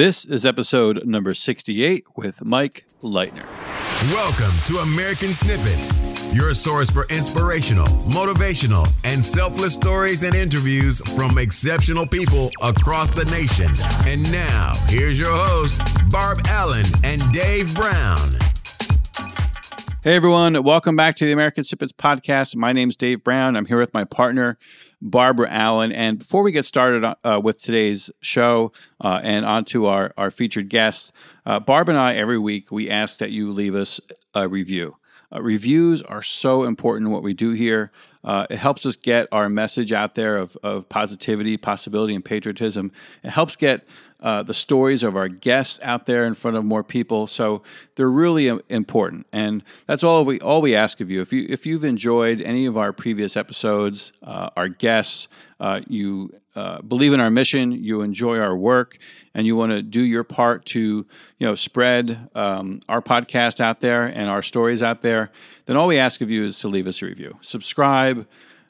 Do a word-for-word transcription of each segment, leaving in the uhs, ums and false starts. This is episode number sixty-eight with Mike Leitner. Welcome to American Snippets, your source for inspirational, motivational, and selfless stories and interviews from exceptional people across the nation. And now, here's your hosts, Barb Allen and Dave Brown. Hey, everyone. Welcome back to the American Snippets podcast. My name's Dave Brown. I'm here with my partner, Barbara Allen. And before we get started uh, with today's show uh, and on to our, our featured guests, uh, Barb and I, every week, we ask that you leave us a review. Uh, reviews are so important in what we do here. Uh, it helps us get our message out there of, of positivity, possibility, and patriotism. It helps get uh, the stories of our guests out there in front of more people. So they're really important, and that's all we all we ask of you. If you if you've enjoyed any of our previous episodes, uh, our guests, uh, you uh, believe in our mission, you enjoy our work, and you want to do your part to you know spread um, our podcast out there and our stories out there, then all we ask of you is to leave us a review, subscribe.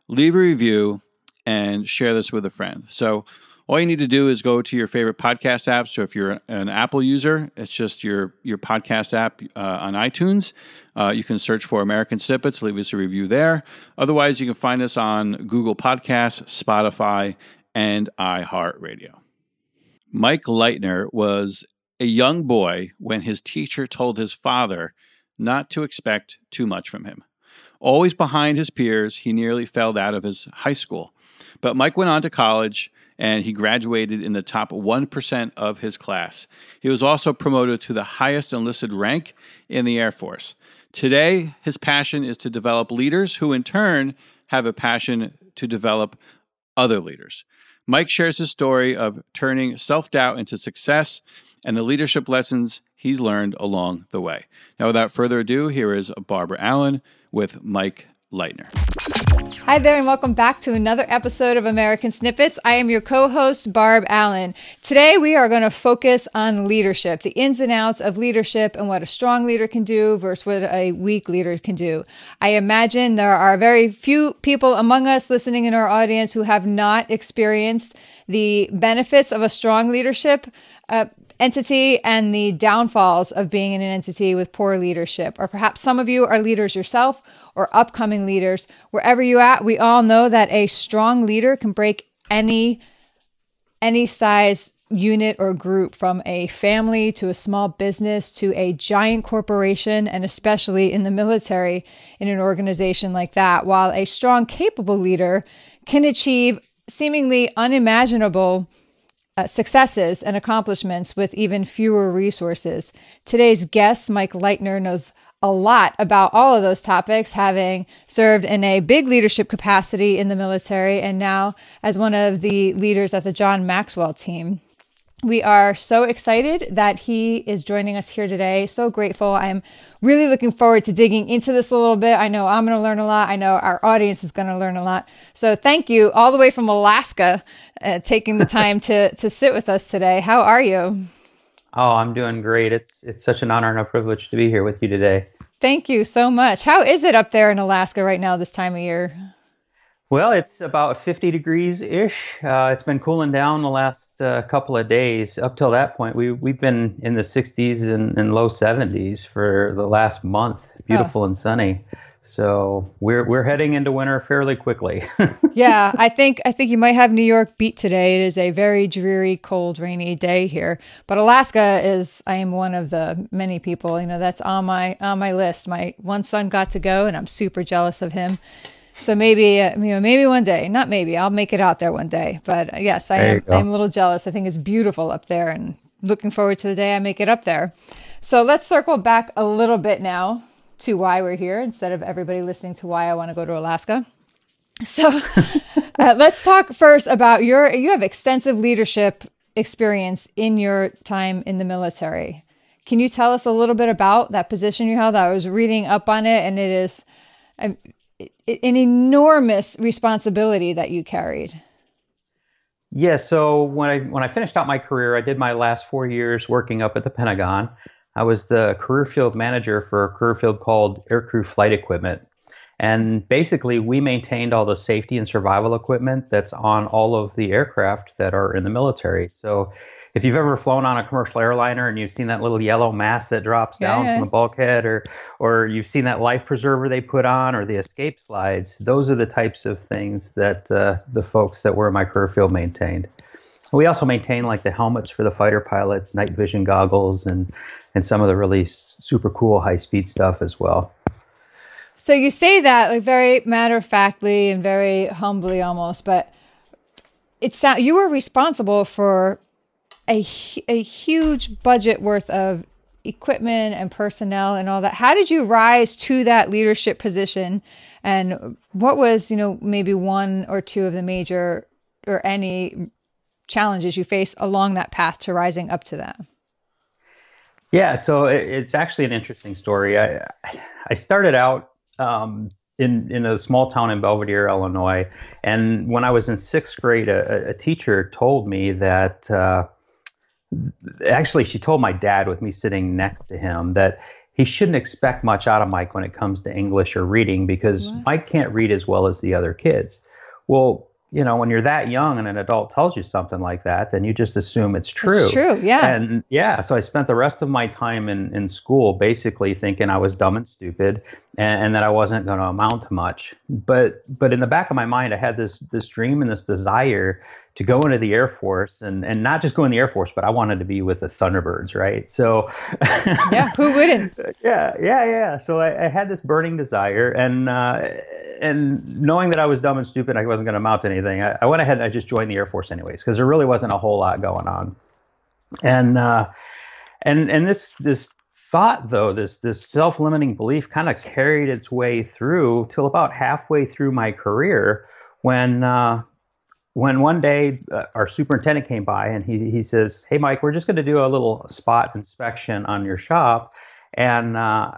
Leave a review and share this with a friend. So all you need to do is go to your favorite podcast app. So if you're an Apple user, it's just your, your podcast app uh, on iTunes. Uh, you can search for American Snippets, leave us a review there. Otherwise, you can find us on Google Podcasts, Spotify, and iHeartRadio. Mike Leitner was a young boy when his teacher told his father not to expect too much from him. Always behind his peers, he nearly fell out of his high school. But Mike went on to college, and he graduated in the top one percent of his class. He was also promoted to the highest enlisted rank in the Air Force. Today, his passion is to develop leaders who, in turn, have a passion to develop other leaders. Mike shares his story of turning self-doubt into success and the leadership lessons he's learned along the way. Now, without further ado, here is Barbara Allen with Mike Leitner. Hi there, and welcome back to another episode of American Snippets. I am your co-host, Barb Allen. Today, we are going to focus on leadership, the ins and outs of leadership and what a strong leader can do versus what a weak leader can do. I imagine there are very few people among us listening in our audience who have not experienced the benefits of a strong leadership uh, entity and the downfalls of being in an entity with poor leadership. Or perhaps some of you are leaders yourself or upcoming leaders. Wherever you're at, we all know that a strong leader can break any, any size unit or group, from a family to a small business to a giant corporation, and especially in the military, in an organization like that, while a strong, capable leader can achieve seemingly unimaginable Uh, successes and accomplishments with even fewer resources. Today's guest, Mike Leitner, knows a lot about all of those topics, having served in a big leadership capacity in the military and now as one of the leaders at the John Maxwell team. We are so excited that he is joining us here today. So grateful. I'm really looking forward to digging into this a little bit. I know I'm going to learn a lot. I know our audience is going to learn a lot. So thank you all the way from Alaska, Uh, taking the time to to sit with us today. How are you? Oh, I'm doing great. It's it's such an honor and a privilege to be here with you today. Thank you so much. How is it up there in Alaska right now this time of year? Well, it's about fifty degrees ish. Uh, it's been cooling down the last uh, couple of days. Up till that point, we we've been in the sixties and, and low seventies for the last month. Beautiful oh. and sunny. So we're we're heading into winter fairly quickly. yeah, I think I think you might have New York beat today. It is a very dreary, cold, rainy day here. But Alaska is, I am one of the many people, you know, that's on my on my list. My one son got to go, and I'm super jealous of him. So maybe uh, you know, maybe one day, not maybe, I'll make it out there one day. But yes, I am, I'm a little jealous. I think it's beautiful up there, and looking forward to the day I make it up there. So let's circle back a little bit now to why we're here, instead of everybody listening to why I want to go to Alaska. So uh, let's talk first about your, you have extensive leadership experience in your time in the military. Can you tell us a little bit about that position you held? I was reading up on it, and it is a, it, an enormous responsibility that you carried. Yeah. So when I, when I finished out my career, I did my last four years working up at the Pentagon. I was the career field manager for a career field called Aircrew Flight Equipment. And basically, we maintained all the safety and survival equipment that's on all of the aircraft that are in the military. So if you've ever flown on a commercial airliner and you've seen that little yellow mass that drops yeah. down from the bulkhead, or or you've seen that life preserver they put on, or the escape slides, those are the types of things that uh, the folks that were in my career field maintained. We also maintain like the helmets for the fighter pilots, night vision goggles, and and some of the really super cool high speed stuff as well. So you say that like very matter of factly and very humbly almost, but it's that you were responsible for a a huge budget worth of equipment and personnel and all that. How did you rise to that leadership position, and what was, you know, maybe one or two of the major or any challenges you face along that path to rising up to that? Yeah, so it, it's actually an interesting story. I I started out um, in in a small town in Belvidere, Illinois, and when I was in sixth grade, a, a teacher told me that uh, actually she told my dad, with me sitting next to him, that he shouldn't expect much out of Mike when it comes to English or reading, because what? Mike can't read as well as the other kids. Well, you know, when you're that young and an adult tells you something like that, then you just assume it's true. It's true, yeah. And yeah, so I spent the rest of my time in, in school basically thinking I was dumb and stupid, and, and that I wasn't going to amount to much. But but in the back of my mind, I had this this dream and this desire to go into the Air Force, and, and not just go in the Air Force, but I wanted to be with the Thunderbirds, right? So yeah, who wouldn't? Yeah, yeah, yeah. So I, I had this burning desire, and uh, and knowing that I was dumb and stupid, I wasn't going to amount to anything, I, I went ahead and I just joined the Air Force anyways, because there really wasn't a whole lot going on. And uh, and and this this thought, though, this this self-limiting belief kind of carried its way through till about halfway through my career, when uh, When one day uh, our superintendent came by, and he he says, "Hey, Mike, we're just going to do a little spot inspection on your shop, and uh,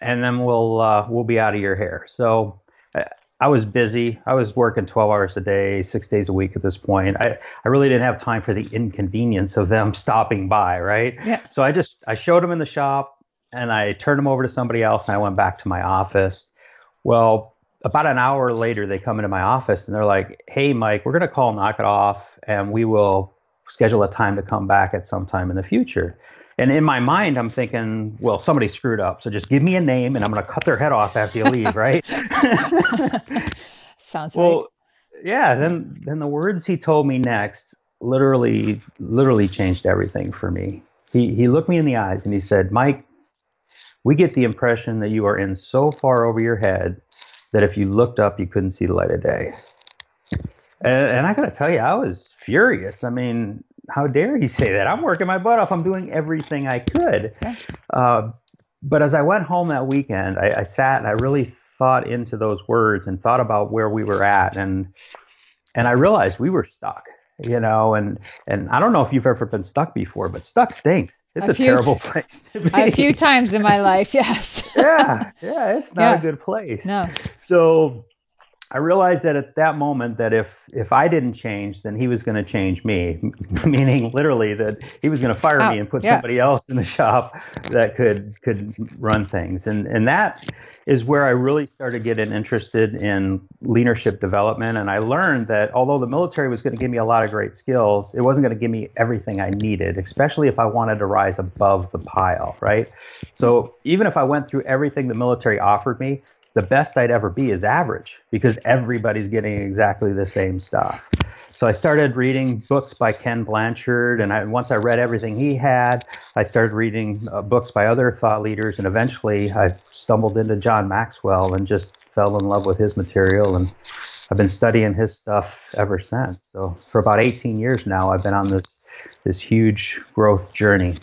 and then we'll uh, we'll be out of your hair." So uh, I was busy. I was working twelve hours a day, six days a week at this point. I, I really didn't have time for the inconvenience of them stopping by, right? Yeah. So I just I showed him in the shop, and I turned him over to somebody else, and I went back to my office. Well, about an hour later, they come into my office and they're like, "Hey, Mike, we're going to call Knock It Off, and we will schedule a time to come back at some time in the future." And in my mind, I'm thinking, well, somebody screwed up, so just give me a name and I'm going to cut their head off after you leave, right? Sounds well, right. Yeah. Then, then the words he told me next literally, literally changed everything for me. He, he looked me in the eyes and he said, "Mike, we get the impression that you are in so far over your head that if you looked up, you couldn't see the light of day." And, and I got to tell you, I was furious. I mean, how dare he say that? I'm working my butt off. I'm doing everything I could. Uh, but as I went home that weekend, I, I sat and I really thought into those words and thought about where we were at. And and I realized we were stuck, you know, and, and I don't know if you've ever been stuck before, but stuck stinks. It's a, a few, terrible place to be. A few times in my life, yes. yeah, yeah, it's not yeah. a good place. No. So I realized that at that moment that if if I didn't change, then he was going to change me, meaning literally that he was going to fire oh, me and put yeah. somebody else in the shop that could could run things. And and that is where I really started getting interested in leadership development. And I learned that although the military was going to give me a lot of great skills, it wasn't going to give me everything I needed, especially if I wanted to rise above the pile, right? So even if I went through everything the military offered me, the best I'd ever be is average, because everybody's getting exactly the same stuff. So I started reading books by Ken Blanchard, and I, once I read everything he had, I started reading uh, books by other thought leaders, and eventually I stumbled into John Maxwell and just fell in love with his material, and I've been studying his stuff ever since. So for about eighteen years now, I've been on this this huge growth journey.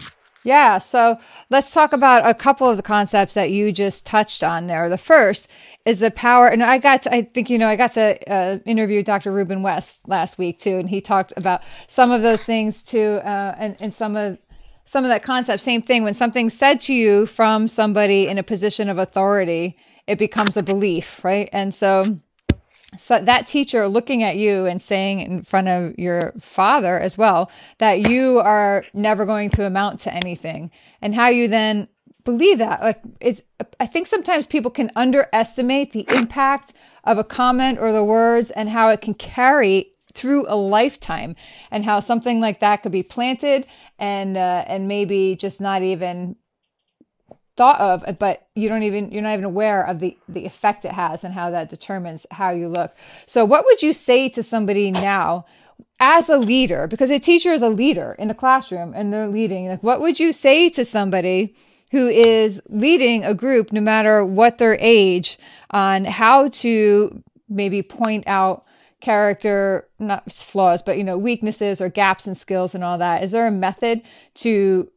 Yeah, so let's talk about a couple of the concepts that you just touched on there. The first is the power, and I got to, I think, you know, I got to uh, interview Doctor Ruben West last week too, and he talked about some of those things too, uh, and, and some of some of that concept. Same thing, when something's said to you from somebody in a position of authority, it becomes a belief, right? And so, so that teacher looking at you and saying in front of your father as well, that you are never going to amount to anything, and how you then believe that, like it's, I think sometimes people can underestimate the impact of a comment or the words and how it can carry through a lifetime, and how something like that could be planted and uh, and maybe just not even thought of, but you don't even you're not even aware of the the effect it has and how that determines how you look. So what would you say to somebody now as a leader, because a teacher is a leader in the classroom and they're leading, like what would you say to somebody who is leading a group, no matter what their age, on how to maybe point out character, not flaws, but, you know, weaknesses or gaps in skills and all that? Is there a method to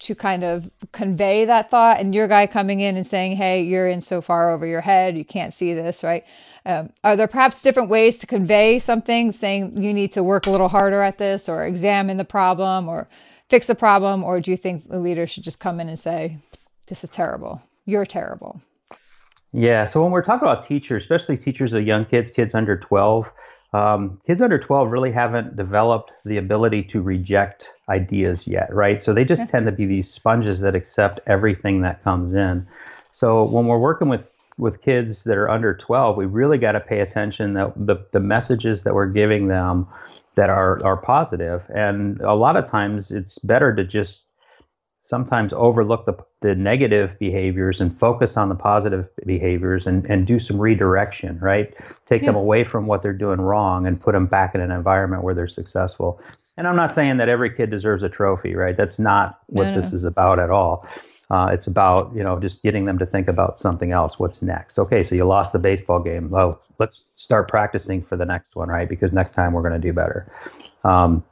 to kind of convey that thought, and your guy coming in and saying, hey, you're in so far over your head, you can't see this, right? Um, are there perhaps different ways to convey something, saying you need to work a little harder at this, or examine the problem, or fix the problem? Or do you think the leader should just come in and say, this is terrible, you're terrible? Yeah, so when we're talking about teachers, especially teachers of young kids, kids under twelve, Um, kids under twelve really haven't developed the ability to reject ideas yet, right? So they just tend to be these sponges that accept everything that comes in. So when we're working with, with kids that are under twelve, we really got to pay attention that the, the messages that we're giving them that are, are positive. And a lot of times it's better to just sometimes overlook the, the negative behaviors and focus on the positive behaviors and, and do some redirection, right? Take yeah. them away from what they're doing wrong and put them back in an environment where they're successful. And I'm not saying that every kid deserves a trophy, right? That's not what no, no. this is about at all. Uh, it's about, you know, just getting them to think about something else. What's next? Okay, so you lost the baseball game. Oh, let's start practicing for the next one, right? Because next time we're going to do better, um,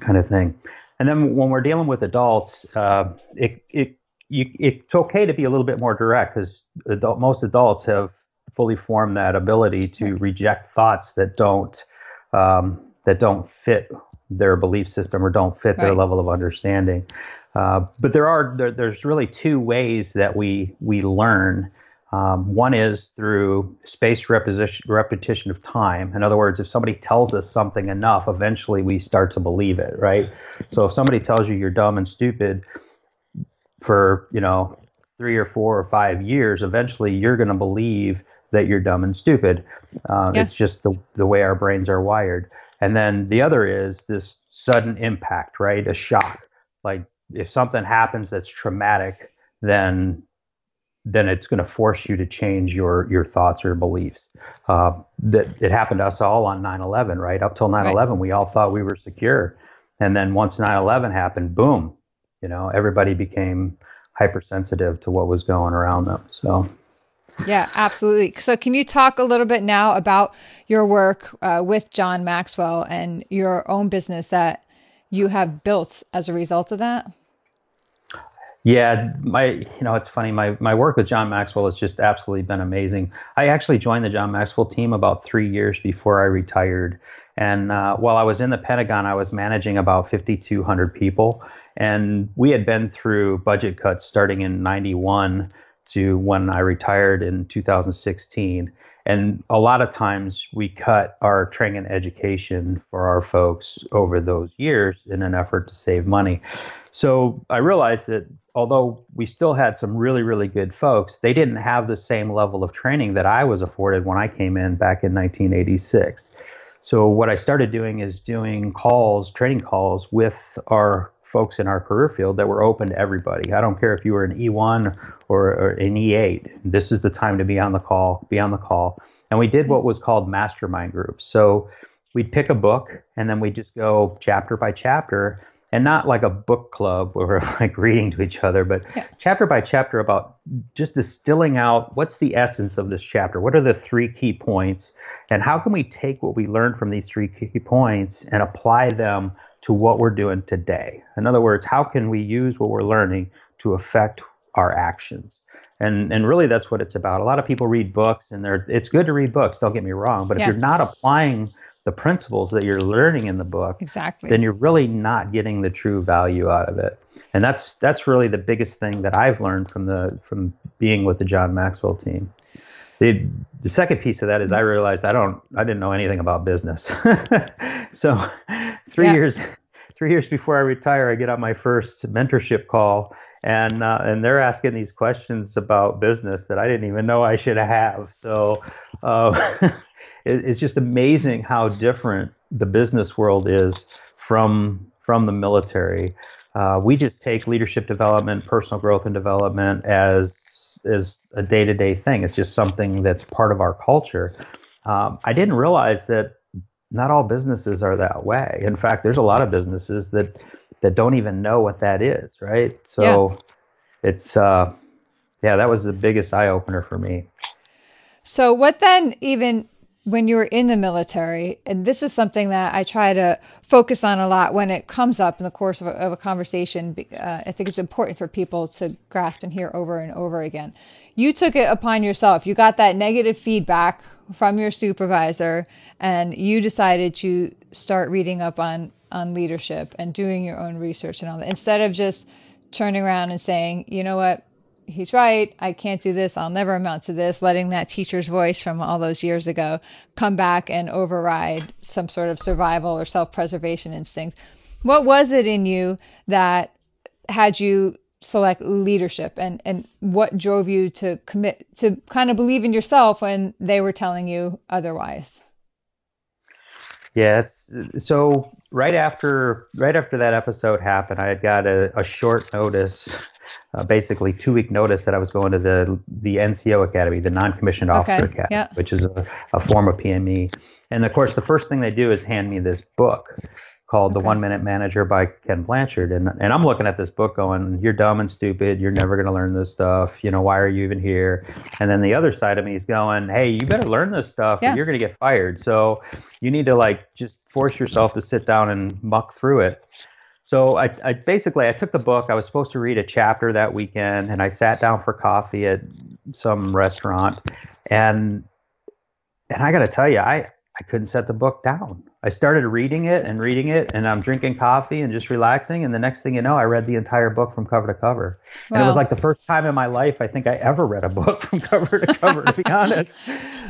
kind of thing. And then when we're dealing with adults, uh, it it you, it's okay to be a little bit more direct, because adult, most adults have fully formed that ability to reject thoughts that don't um, that don't fit their belief system or don't fit right. their level of understanding. Uh, but there are there, there's really two ways that we we learn. Um, one is through spaced repetition, repetition of time. In other words, if somebody tells us something enough, eventually we start to believe it, right? So if somebody tells you you're dumb and stupid for, you know, three or four or five years, eventually you're going to believe that you're dumb and stupid. Uh, yeah. It's just the, the way our brains are wired. And then the other is this sudden impact, right? A shock. Like if something happens that's traumatic, then... then it's going to force you to change your your thoughts or beliefs. Uh, that it happened to us all on nine eleven, right? Up till nine eleven, right. we all thought we were secure. And then once nine eleven happened, boom, you know, everybody became hypersensitive to what was going around them. So, yeah, absolutely. So can you talk a little bit now about your work uh, with John Maxwell and your own business that you have built as a result of that? Yeah, my you know, it's funny. My my work with John Maxwell has just absolutely been amazing. I actually joined the John Maxwell team about three years before I retired. And uh, while I was in the Pentagon, I was managing about fifty-two hundred people. And we had been through budget cuts starting in ninety-one to when I retired in two thousand sixteen. And a lot of times we cut our training and education for our folks over those years in an effort to save money. So I realized that although we still had some really, really good folks, they didn't have the same level of training that I was afforded when I came in back in nineteen eighty-six. So what I started doing is doing calls, training calls with our folks in our career field that were open to everybody. I don't care if you were an E one or, or an E eight. This is the time to be on the call, be on the call. And we did what was called mastermind groups. So we'd pick a book and then we just go chapter by chapter, and not like a book club where we're like reading to each other, but yeah. chapter by chapter about just distilling out what's the essence of this chapter. What are the three key points, and how can we take what we learned from these three key points and apply them to what we're doing today? In other words, how can we use what we're learning to affect our actions? And and really that's what it's about. A lot of people read books, and they're it's good to read books, don't get me wrong, but yeah. if you're not applying the principles that you're learning in the book, exactly. then you're really not getting the true value out of it. And that's that's really the biggest thing that I've learned from the from being with the John Maxwell team. The, the second piece of that is I realized I don't I didn't know anything about business. So three yeah. years three years before I retire, I get on my first mentorship call, and uh, and they're asking these questions about business that I didn't even know I should have. So uh, it, it's just amazing how different the business world is from from the military. Uh, we just take leadership development, personal growth and development as as a day-to-day thing. It's just something that's part of our culture. Um, I didn't realize that not all businesses are that way. In fact, there's a lot of businesses that that don't even know what that is, right? So yeah. it's, uh, yeah, that was the biggest eye-opener for me. So what then, even when you were in the military, and this is something that I try to focus on a lot when it comes up in the course of a, of a conversation, uh, I think it's important for people to grasp and hear over and over again. You took it upon yourself. You got that negative feedback from your supervisor, and you decided to start reading up on on leadership and doing your own research and all that, instead of just turning around and saying, you know what, he's right, I can't do this, I'll never amount to this, letting that teacher's voice from all those years ago come back and override some sort of survival or self-preservation instinct. What was it in you that had you select leadership, and, and what drove you to commit, to kind of believe in yourself when they were telling you otherwise? Yeah. It's, so right after, right after that episode happened, I had got a, a short notice, uh, basically two week notice that I was going to the, the N C O Academy, the Non Commissioned Officer okay. Academy, yeah. which is a, a form of P M E. And of course, the first thing they do is hand me this book called okay. The One Minute Manager by Ken Blanchard. And and I'm looking at this book going, you're dumb and stupid. You're never going to learn this stuff. You know, why are you even here? And then the other side of me is going, hey, you better learn this stuff yeah. or you're going to get fired. So you need to like just force yourself to sit down and muck through it. So I, I basically, I took the book. I was supposed to read a chapter that weekend, and I sat down for coffee at some restaurant. And and I got to tell you, I, I couldn't set the book down. I started reading it and reading it, and I'm drinking coffee and just relaxing. And the next thing you know, I read the entire book from cover to cover. Wow. And it was like the first time in my life I think I ever read a book from cover to cover, to be honest.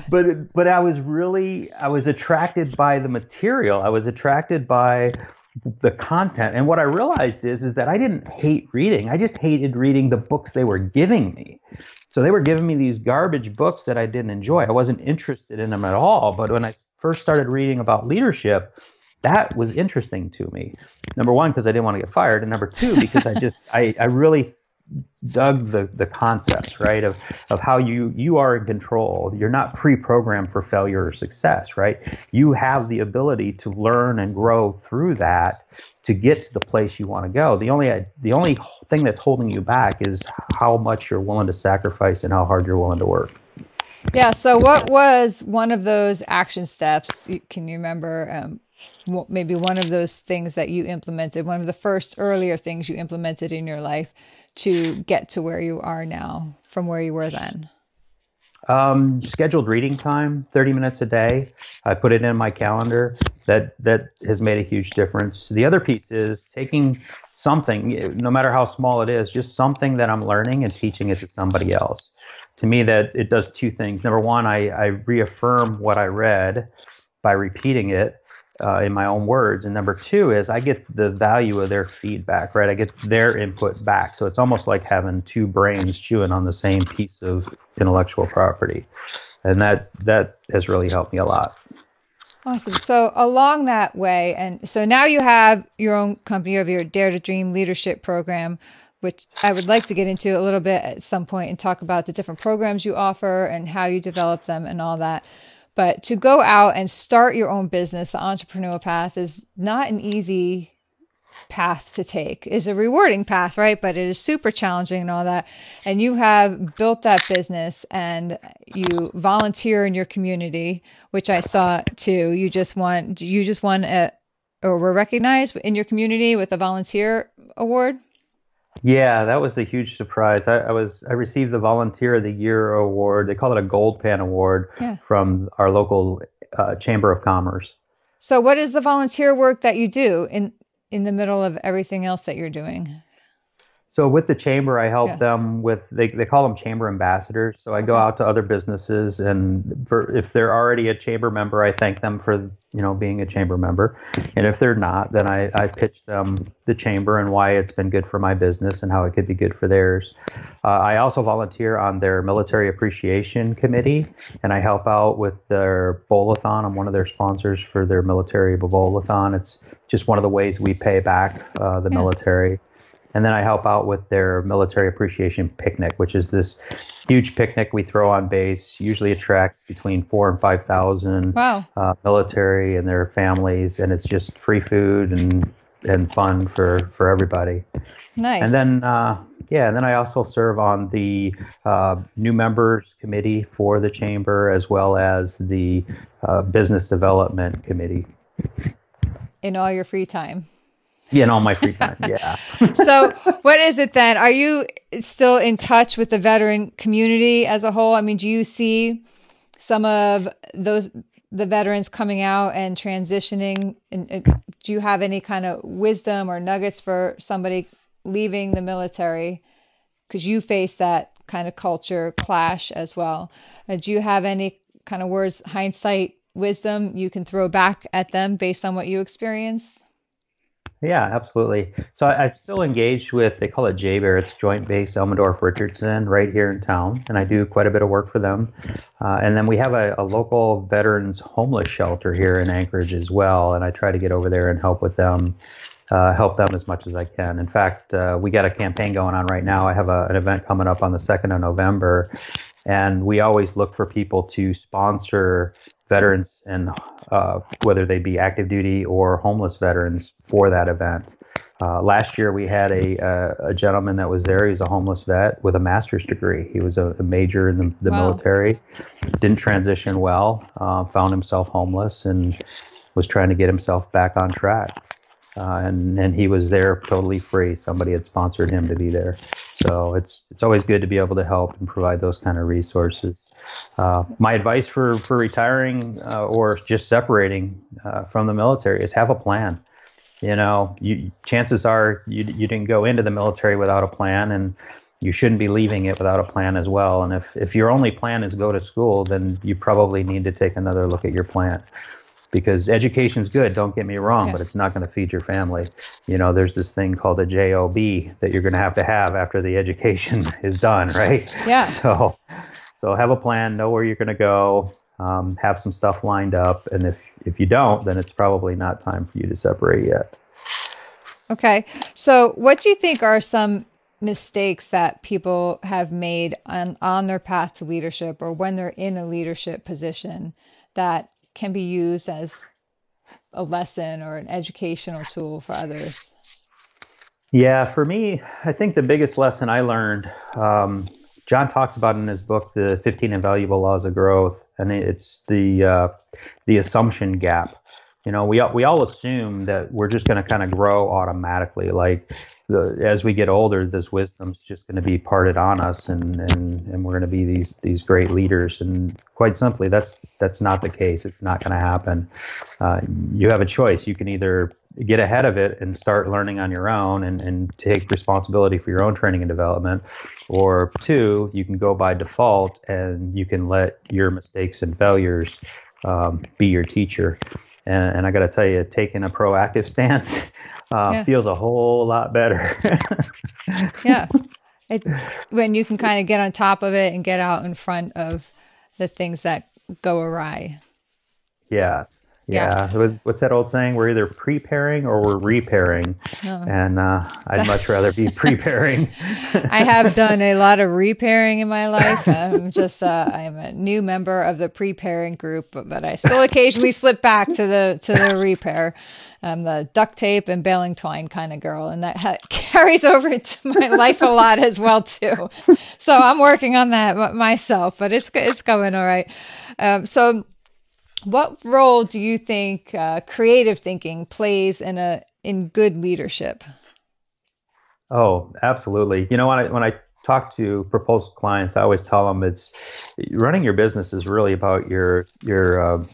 But but I was really, I was attracted by the material. I was attracted by the content. And what I realized is, is that I didn't hate reading. I just hated reading the books they were giving me. So they were giving me these garbage books that I didn't enjoy. I wasn't interested in them at all. But when I first started reading about leadership, that was interesting to me. Number one, because I didn't want to get fired. And number two, because I just, I, I really dug the, the concepts, right, of, of how you, you are in control. You're not pre-programmed for failure or success, right? You have the ability to learn and grow through that to get to the place you want to go. The only, the only thing that's holding you back is how much you're willing to sacrifice and how hard you're willing to work. Yeah. So what was one of those action steps? Can you remember um, maybe one of those things that you implemented, one of the first earlier things you implemented in your life to get to where you are now from where you were then? Um, scheduled reading time, thirty minutes a day. I put it in my calendar. That, that has made a huge difference. The other piece is taking something, no matter how small it is, just something that I'm learning and teaching it to somebody else. To me, that it does two things. Number one, I, I reaffirm what I read by repeating it uh, in my own words. And number two is I get the value of their feedback, right? I get their input back. So it's almost like having two brains chewing on the same piece of intellectual property. And that, that has really helped me a lot. Awesome. So along that way, and so now you have your own company, you have your Dare to Dream Leadership Program, which I would like to get into a little bit at some point and talk about the different programs you offer and how you develop them and all that. But to go out and start your own business, the entrepreneur path is not an easy path to take. It's a rewarding path, right? But it is super challenging and all that. And you have built that business and you volunteer in your community, which I saw too. You just won, you just won a, or were recognized in your community with a volunteer award. Yeah, that was a huge surprise. I, I was I received the Volunteer of the Year award. They call it a Gold Pan award yeah. from our local uh, Chamber of Commerce. So what is the volunteer work that you do in in the middle of everything else that you're doing? So with the chamber, I help yeah. them with, they, they call them chamber ambassadors. So I okay. go out to other businesses, and for, if they're already a chamber member, I thank them for, you know, being a chamber member. And if they're not, then I, I pitch them the chamber and why it's been good for my business and how it could be good for theirs. Uh, I also volunteer on their military appreciation committee, and I help out with their bowl-a-thon. I'm one of their sponsors for their military bowl-a-thon. It's just one of the ways we pay back uh, the yeah. military. And then I help out with their military appreciation picnic, which is this huge picnic we throw on base. Usually attracts between four and five thousand wow. uh, military and their families, and it's just free food and and fun for for everybody. Nice. And then uh, yeah, and then I also serve on the uh, new members committee for the chamber, as well as the uh, business development committee. In all your free time. Yeah, in all my free time, yeah. So what is it then? Are you still in touch with the veteran community as a whole? I mean, do you see some of those the veterans coming out and transitioning? And, and do you have any kind of wisdom or nuggets for somebody leaving the military? Because you face that kind of culture clash as well. Uh, do you have any kind of words, hindsight, wisdom you can throw back at them based on what you experienced? Yeah, absolutely. So I, I'm still engaged with, they call it J-Bear, it's Joint Base Elmendorf Richardson, right here in town, and I do quite a bit of work for them. Uh, and then we have a, a local veterans homeless shelter here in Anchorage as well, and I try to get over there and help with them, uh, help them as much as I can. In fact, uh, we got a campaign going on right now. I have a, an event coming up on the second of November, and we always look for people to sponsor veterans, and uh, whether they be active duty or homeless veterans, for that event. Uh, last year we had a, a a gentleman that was there. He's a homeless vet with a master's degree. He was a, a major in the, the wow. military, didn't transition well, uh, found himself homeless, and was trying to get himself back on track. Uh, and and he was there totally free. Somebody had sponsored him to be there. So it's it's always good to be able to help and provide those kind of resources. Uh, my advice for, for retiring uh, or just separating uh, from the military is have a plan. You know, you, chances are you you didn't go into the military without a plan, and you shouldn't be leaving it without a plan as well. And if, if your only plan is go to school, then you probably need to take another look at your plan, because education's good, don't get me wrong, okay. but it's not going to feed your family. You know, there's this thing called a J O B that you're going to have to have after the education is done, right? Yeah. So... So have a plan, know where you're going to go, um, have some stuff lined up. And if, if you don't, then it's probably not time for you to separate yet. Okay. So what do you think are some mistakes that people have made on, on their path to leadership, or when they're in a leadership position, that can be used as a lesson or an educational tool for others? Yeah, for me, I think the biggest lesson I learned, um, John talks about in his book, the fifteen Invaluable Laws of Growth, and it's the uh, the assumption gap. You know, we we all assume that we're just going to kind of grow automatically. Like the, as we get older, this wisdom's just going to be parted on us, and and, and we're going to be these these great leaders. And quite simply, that's that's not the case. It's not going to happen. Uh, you have a choice. You can either get ahead of it and start learning on your own, and and take responsibility for your own training and development. Or two, you can go by default, and you can let your mistakes and failures um, be your teacher. And, and I got to tell you, taking a proactive stance uh, yeah. feels a whole lot better. yeah. It, when you can kind of get on top of it and get out in front of the things that go awry. Yeah. Yeah. yeah. What's that old saying? We're either preparing or we're repairing. No. And uh, I'd much rather be preparing. I have done a lot of repairing in my life. I'm just, uh, I'm a new member of the preparing group, but, but I still occasionally slip back to the, to the repair. I'm the duct tape and baling twine kind of girl. And that ha- carries over into my life a lot as well too. So I'm working on that myself, but it's, it's going all right. Um, so what role do you think uh, creative thinking plays in a in good leadership? Oh, absolutely. You know, when I when I talk to proposed clients, I always tell them it's running your business is really about your your uh,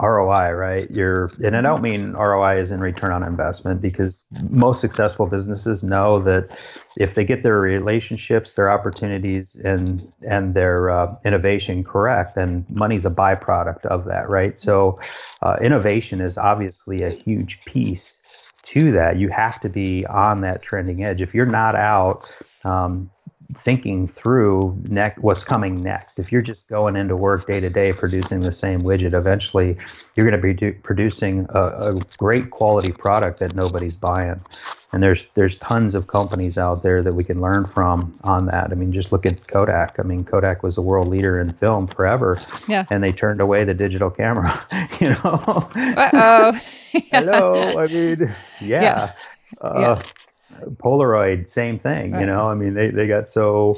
R O I, right? You're, and I don't mean R O I as in return on investment, because most successful businesses know that if they get their relationships, their opportunities, and and their uh, innovation correct, then money's a byproduct of that, right? So uh, innovation is obviously a huge piece to that. You have to be on that trending edge. If you're not out um, thinking through next, what's coming next, if you're just going into work day to day producing the same widget, eventually you're going to be do, producing a, a great quality product that nobody's buying. And there's there's tons of companies out there that we can learn from on that. I mean, just look at Kodak. I mean, Kodak was a world leader in film forever, yeah. And they turned away the digital camera. You know, uh oh, hello. I mean, yeah. yeah. Uh, yeah. Polaroid, same thing, you know. I mean, they, they got so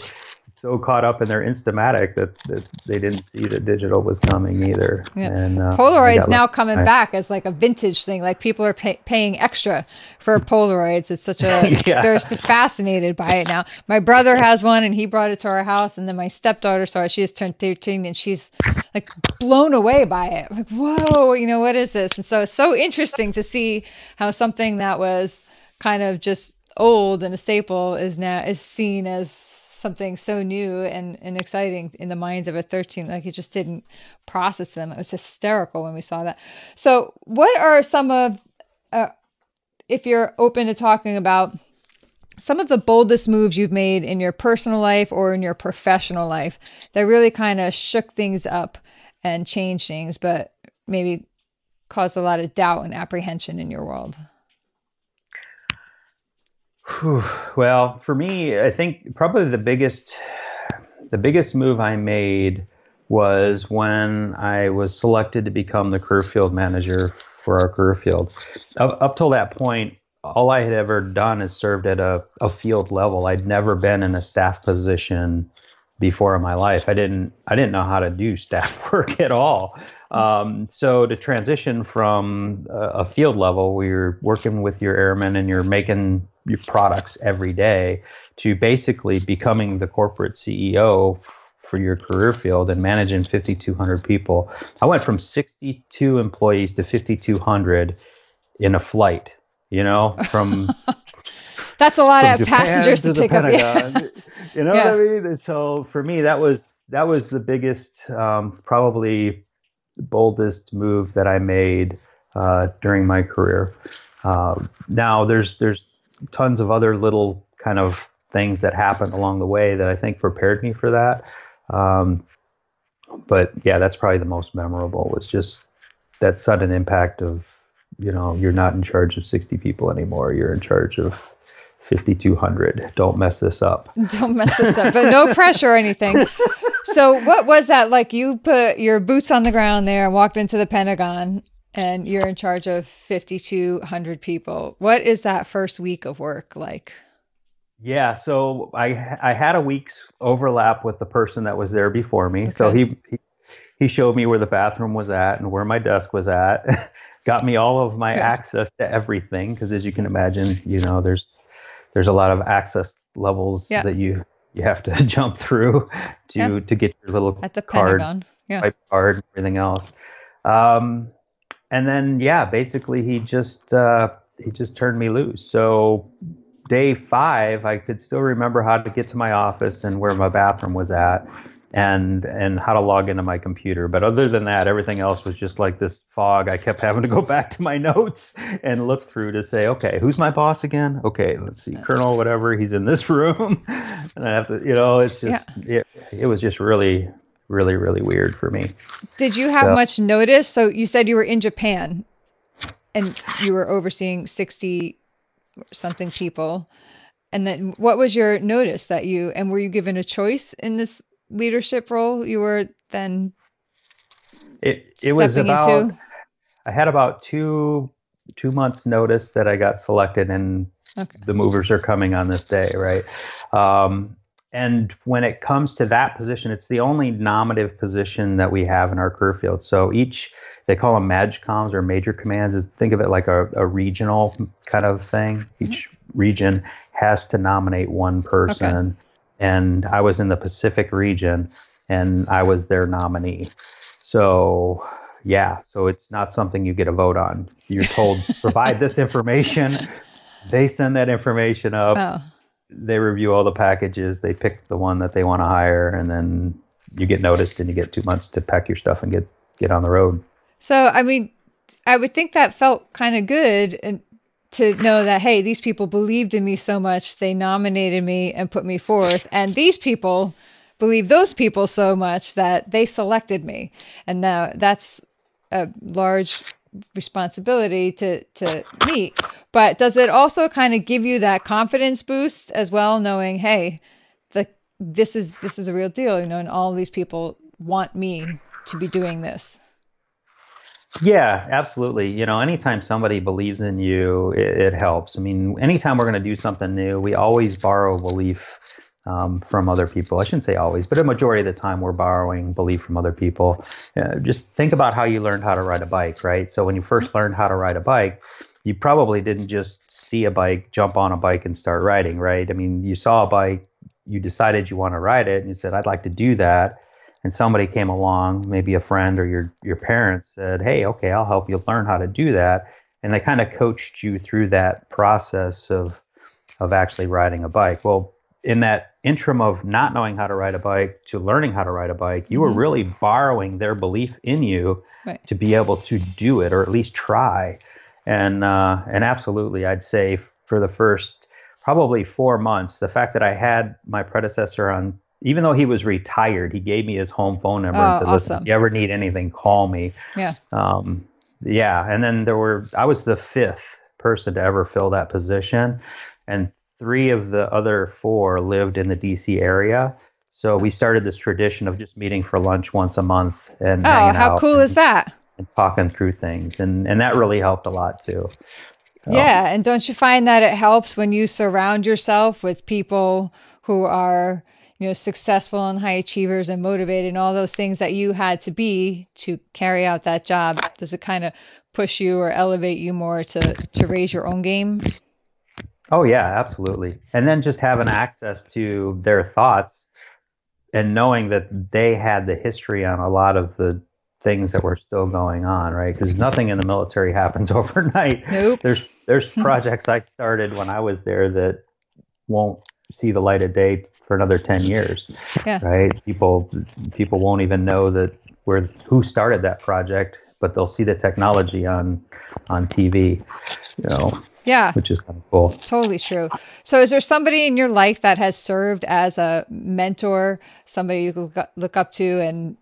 so caught up in their Instamatic that, that they didn't see that digital was coming either. Yeah. And uh, Polaroid's now like, coming I, back as like a vintage thing. Like people are pay, paying extra for Polaroids. It's such a yeah. they're so fascinated by it now. My brother has one, and he brought it to our house, and then my stepdaughter saw it. She just turned thirteen, and she's like blown away by it. Like, whoa, you know, what is this? And so it's so interesting to see how something that was kind of just old and a staple is now is seen as something so new and, and exciting in the minds of a thirteen. Like, it just didn't process them. It was hysterical when we saw that. So what are some of, uh, if you're open to talking about some of the boldest moves you've made in your personal life or in your professional life that really kind of shook things up and changed things, but maybe caused a lot of doubt and apprehension in your world? Well, for me, I think probably the biggest the biggest move I made was when I was selected to become the career field manager for our career field. Up, up till that point, all I had ever done is served at a, a field level. I'd never been in a staff position before in my life. I didn't I didn't know how to do staff work at all. Um, so to transition from a, a field level where you're working with your airmen and you're making your products every day to basically becoming the corporate C E O f- for your career field and managing fifty-two hundred people. I went from sixty-two employees to fifty-two hundred in a flight, you know, from... That's a lot of Japan passengers to, to pick Pentagon, up. Yeah. You know yeah. what I mean? And so for me, that was, that was the biggest, um, probably boldest move that I made uh, during my career. Uh, now there's, there's, tons of other little kind of things that happened along the way that I think prepared me for that. Um, but yeah, that's probably the most memorable, was just that sudden impact of, you know, you're not in charge of sixty people anymore. You're in charge of fifty-two hundred. Don't mess this up. Don't mess this up, but no pressure or anything. So what was that like? You put your boots on the ground there and walked into the Pentagon, and you're in charge of fifty-two hundred people. What is that first week of work like? Yeah, so I I had a week's overlap with the person that was there before me. Okay. So he, he he showed me where the bathroom was at and where my desk was at. Got me all of my Good. access to everything, because as you can imagine, you know, there's there's a lot of access levels yeah. that you you have to jump through to yeah. to get your little at the card, Pentagon. Yeah. card, and everything else. Um, And then, yeah, basically he just uh, he just turned me loose. So day five, I could still remember how to get to my office and where my bathroom was at, and and how to log into my computer. But other than that, everything else was just like this fog. I kept having to go back to my notes and look through to say, okay, who's my boss again? Okay, let's see, Colonel whatever, he's in this room. And I have to, you know, it's just yeah. it, it was just really. really, really weird for me. Did you have so. much notice? So you said you were in Japan and you were overseeing sixty something people. And then what was your notice that you, and were you given a choice in this leadership role you were then it, it was about, into? I had about two, two months notice that I got selected, and okay. the movers are coming on this day. Right. Um, And when it comes to that position, it's the only nominative position that we have in our career field. So each, they call them MAGCOMs or major commands. Think of it like a, a regional kind of thing. Each region has to nominate one person. Okay. And I was in the Pacific region, and I was their nominee. So Yeah. So it's not something you get a vote on. You're told, provide this information. They send that information up. Oh. They review all the packages. They pick the one that they want to hire. And then you get noticed and you get two months to pack your stuff and get, get on the road. So, I mean, I would think that felt kind of good and to know that, hey, these people believed in me so much. They nominated me and put me forth. And these people believe those people so much that they selected me. And now that's a large responsibility to, to meet. But does it also kind of give you that confidence boost as well, knowing, hey, the, this is this is a real deal, you know, and all these people want me to be doing this? Yeah, absolutely. You know, anytime somebody believes in you, it, it helps. I mean, anytime we're going to do something new, we always borrow belief Um, from other people. I shouldn't say always, but a majority of the time we're borrowing belief from other people. Uh, just think about how you learned how to ride a bike, right? So when you first learned how to ride a bike, you probably didn't just see a bike, jump on a bike and start riding, right? I mean, you saw a bike, you decided you want to ride it and you said, I'd like to do that. And somebody came along, maybe a friend or your, your parents said, hey, okay, I'll help you learn how to do that. And they kind of coached you through that process of, of actually riding a bike. Well, in that interim of not knowing how to ride a bike to learning how to ride a bike, you were really borrowing their belief in you, right, to be able to do it or at least try. And uh, and absolutely, I'd say for the first probably four months, the fact that I had my predecessor on, even though he was retired, he gave me his home phone number oh, and said, listen, awesome. If you ever need anything, call me. Yeah. Um, yeah. And then there were, I was the fifth person to ever fill that position. And three of the other four lived in the D C area. So we started this tradition of just meeting for lunch once a month and oh, hanging how out cool and, is that? And talking through things. And, and that really helped a lot too. So. Yeah. And don't you find that it helps when you surround yourself with people who are, you know, successful and high achievers and motivated and all those things that you had to be to carry out that job? Does it kind of push you or elevate you more to, to raise your own game? Oh, yeah, absolutely. And then just having access to their thoughts and knowing that they had the history on a lot of the things that were still going on, right? Because nothing in the military happens overnight. Nope. There's there's projects I started when I was there that won't see the light of day for another ten years, yeah. Right? People people won't even know that we're, who started that project, but they'll see the technology on on T V, you know. Yeah. Which is kind of cool. Totally true. So is there somebody in your life that has served as a mentor, somebody you look up to and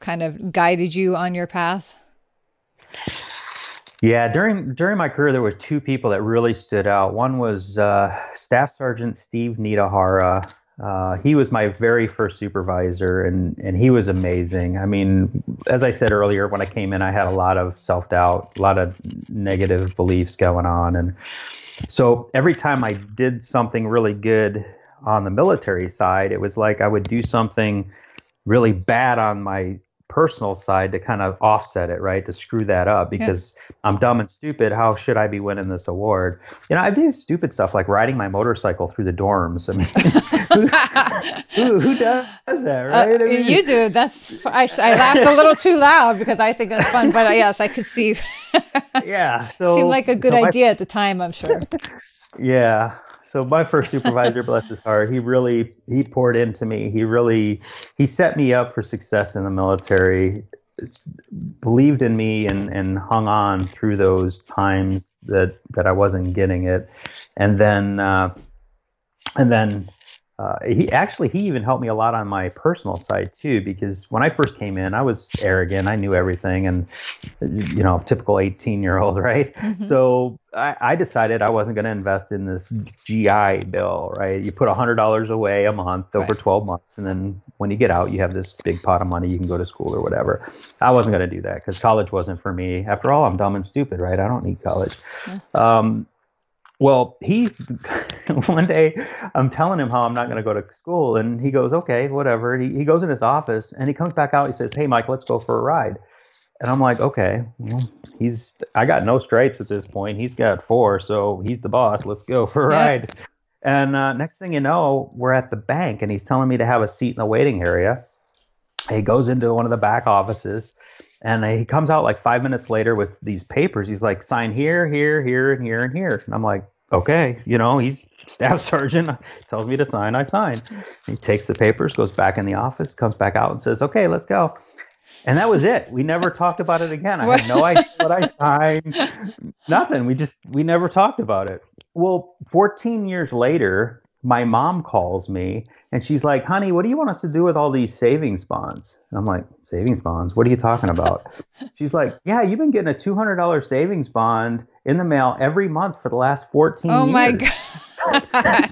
kind of guided you on your path? Yeah. During during my career, there were two people that really stood out. One was uh, Staff Sergeant Steve Nitahara. Uh, he was my very first supervisor, and, and he was amazing. I mean, as I said earlier, when I came in, I had a lot of self-doubt, a lot of negative beliefs going on. And so every time I did something really good on the military side, it was like I would do something really bad on my personal side to kind of offset it, right? To screw that up because yeah. I'm dumb and stupid. How should I be winning this award? You know, I do stupid stuff like riding my motorcycle through the dorms. I mean, who, who does that, right? Uh, I mean, you do. That's, I, I laughed a little too loud because I think that's fun, but uh, yes, I could see. Yeah. So seemed like a good so idea my, at the time, I'm sure. Yeah. So my first supervisor, bless his heart, he really, he poured into me. He really, he set me up for success in the military, believed in me and, and hung on through those times that, that I wasn't getting it. And then, uh, and then uh, he actually, he even helped me a lot on my personal side too, because when I first came in, I was arrogant. I knew everything and, you know, typical eighteen year old, right? Mm-hmm. So I, I decided I wasn't going to invest in this G I bill, right? You put one hundred dollars away a month over right. twelve months. And then when you get out, you have this big pot of money. You can go to school or whatever. I wasn't going to do that because college wasn't for me. After all, I'm dumb and stupid, right? I don't need college. Yeah. Um, Well, he, one day I'm telling him how I'm not going to go to school and he goes, okay, whatever. He, he goes in his office and he comes back out. He says, hey, Mike, let's go for a ride. And I'm like, okay, well, he's, I got no stripes at this point. He's got four. So he's the boss. Let's go for a ride. And uh, next thing you know, we're at the bank and he's telling me to have a seat in the waiting area. He goes into one of the back offices And he comes out like five minutes later with these papers. He's like, sign here, here, here, and here, and here. And I'm like, okay, you know, he's staff sergeant, tells me to sign, I sign. And he takes the papers, goes back in the office, comes back out and says, okay, let's go. And that was it. We never talked about it again. I had no idea what I signed, nothing. We just, we never talked about it. Well, fourteen years later, my mom calls me and she's like, honey, what do you want us to do with all these savings bonds? And I'm like, savings bonds? What are you talking about? She's like, yeah, you've been getting a two hundred dollars savings bond in the mail every month for the last fourteen years. Oh my God.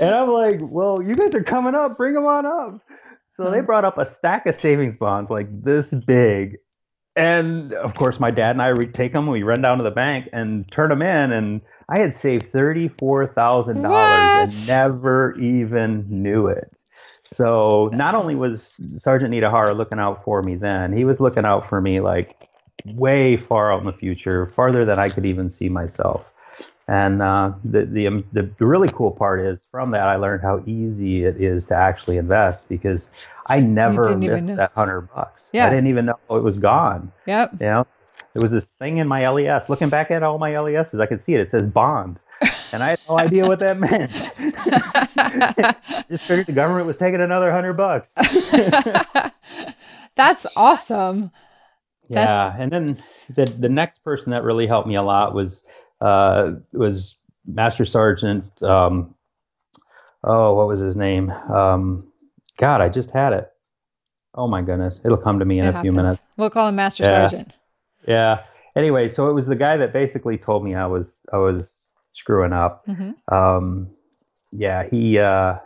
And I'm like, well, you guys are coming up, bring them on up. So they brought up a stack of savings bonds like this big. And of course, my dad and I take them. We run down to the bank and turn them in. And I had saved thirty-four thousand dollars and never even knew it. So not only was Sergeant Nitahara looking out for me then, he was looking out for me like way far out in the future, farther than I could even see myself. And uh, the, the, the really cool part is from that, I learned how easy it is to actually invest because I never missed that hundred bucks. Yeah. I didn't even know it was gone. Yep. You know? There was this thing in my L E S. Looking back at all my L E Ses, I could see it. It says bond. And I had no idea what that meant. Just figured the government was taking another hundred bucks. That's awesome. Yeah. That's... And then the, the next person that really helped me a lot was uh, was Master Sergeant. Um, oh, what was his name? Um, God, I just had it. Oh, my goodness. It'll come to me in it a happens. few minutes. We'll call him Master yeah. Sergeant. Yeah. Anyway, so it was the guy that basically told me I was I was screwing up. Mm-hmm. Um, yeah, he uh,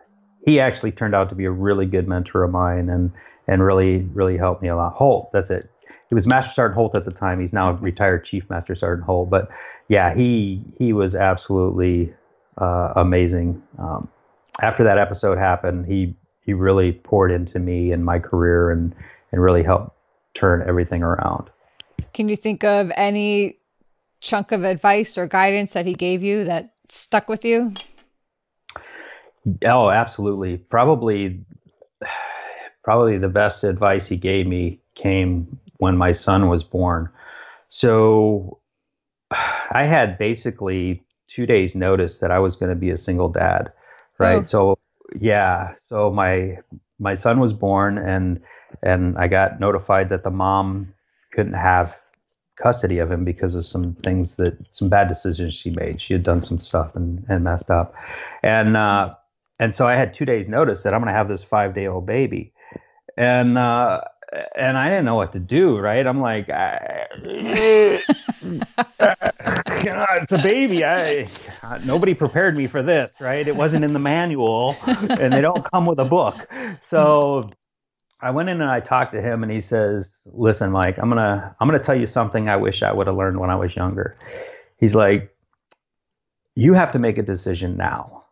he actually turned out to be a really good mentor of mine and and really really helped me a lot. Holt, that's it. He was Master Sergeant Holt at the time. He's now a retired Chief Master Sergeant Holt. But yeah, he he was absolutely uh, amazing. Um, after that episode happened, he he really poured into me and my career and and really helped turn everything around. Can you think of any chunk of advice or guidance that he gave you that stuck with you? Oh, absolutely. Probably, probably the best advice he gave me came when my son was born. So I had basically two days notice that I was going to be a single dad, right? Oh. So yeah, so my my son was born and and I got notified that the mom couldn't have custody of him because of some things that some bad decisions she made. She had done some stuff and, and messed up. And, uh, and so I had two days notice that I'm going to have this five day old baby. And, uh, and I didn't know what to do. Right. I'm like, I, God, it's a baby. I, nobody prepared me for this. Right. It wasn't in the manual and they don't come with a book. So I went in and I talked to him and he says, listen, Mike, I'm going to, I'm going to tell you something I wish I would have learned when I was younger. He's like, you have to make a decision now.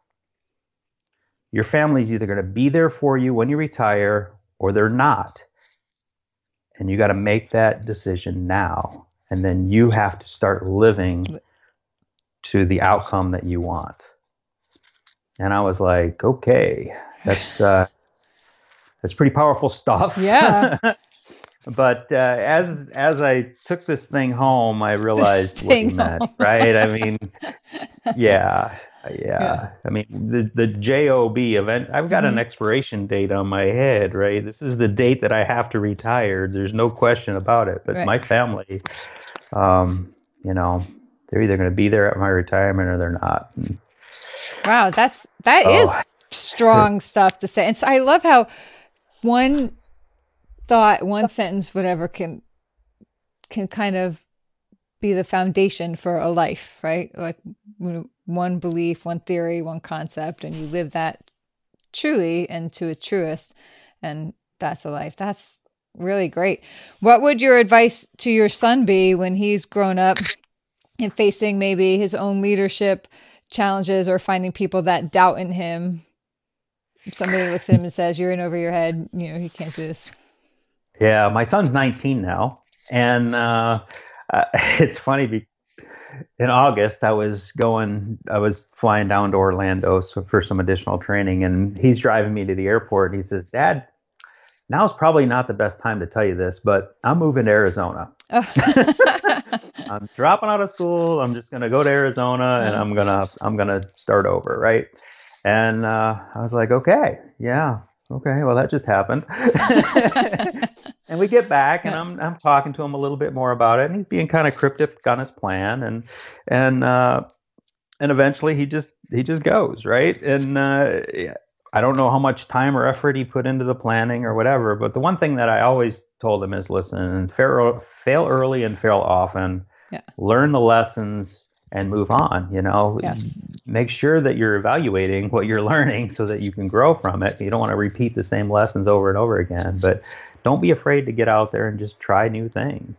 Your family's either going to be there for you when you retire or they're not. And you got to make that decision now. And then you have to start living to the outcome that you want. And I was like, okay, that's, uh, That's pretty powerful stuff. Yeah. But uh, as as I took this thing home, I realized what he meant, right? I mean, yeah, yeah, yeah. I mean, the the J O B event, I've got mm-hmm. an expiration date on my head, right? This is the date that I have to retire. There's no question about it. But right. my family, um, you know, they're either going to be there at my retirement or they're not. And, wow, that's that oh, is strong stuff to say. And so I love how one thought, one sentence, whatever can, can kind of be the foundation for a life, right? Like one belief, one theory, one concept, and you live that truly and to its truest. And that's a life. That's really great. What would your advice to your son be when he's grown up and facing maybe his own leadership challenges or finding people that doubt in him? Somebody looks at him and says, you're in over your head. You know, he can't do this. Yeah. My son's nineteen now. And uh, uh, it's funny. Be- in August, I was going, I was flying down to Orlando so for some additional training. And he's driving me to the airport. And he says, Dad, now's probably not the best time to tell you this, but I'm moving to Arizona. Oh. I'm dropping out of school. I'm just going to go to Arizona and I'm going to, I'm going to start over. Right. And, uh, I was like, okay, yeah. Okay. Well, that just happened. And we get back and I'm, I'm talking to him a little bit more about it, and he's being kind of cryptic on his plan. And, and, uh, and eventually he just, he just goes. Right. And, uh, I don't know how much time or effort he put into the planning or whatever, but the one thing that I always told him is, listen, fail, fail early and fail often, yeah. learn the lessons and move on, you know, yes. make sure that you're evaluating what you're learning so that you can grow from it. You don't want to repeat the same lessons over and over again, but don't be afraid to get out there and just try new things.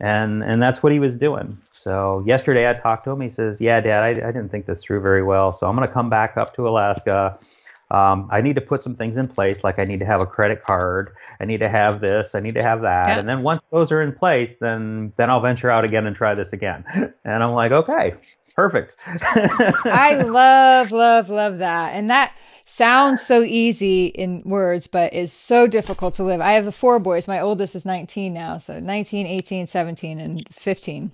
And, and that's what he was doing. So yesterday I talked to him. He says, yeah, Dad, I, I didn't think this through very well. So I'm going to come back up to Alaska. Um, I need to put some things in place. Like I need to have a credit card. I need to have this. I need to have that. Yeah. And then once those are in place, then, then I'll venture out again and try this again. And I'm like, okay, perfect. I love, love, love that. And that sounds so easy in words, but is so difficult to live. I have the four boys. My oldest is nineteen now. So nineteen, eighteen, seventeen, and fifteen.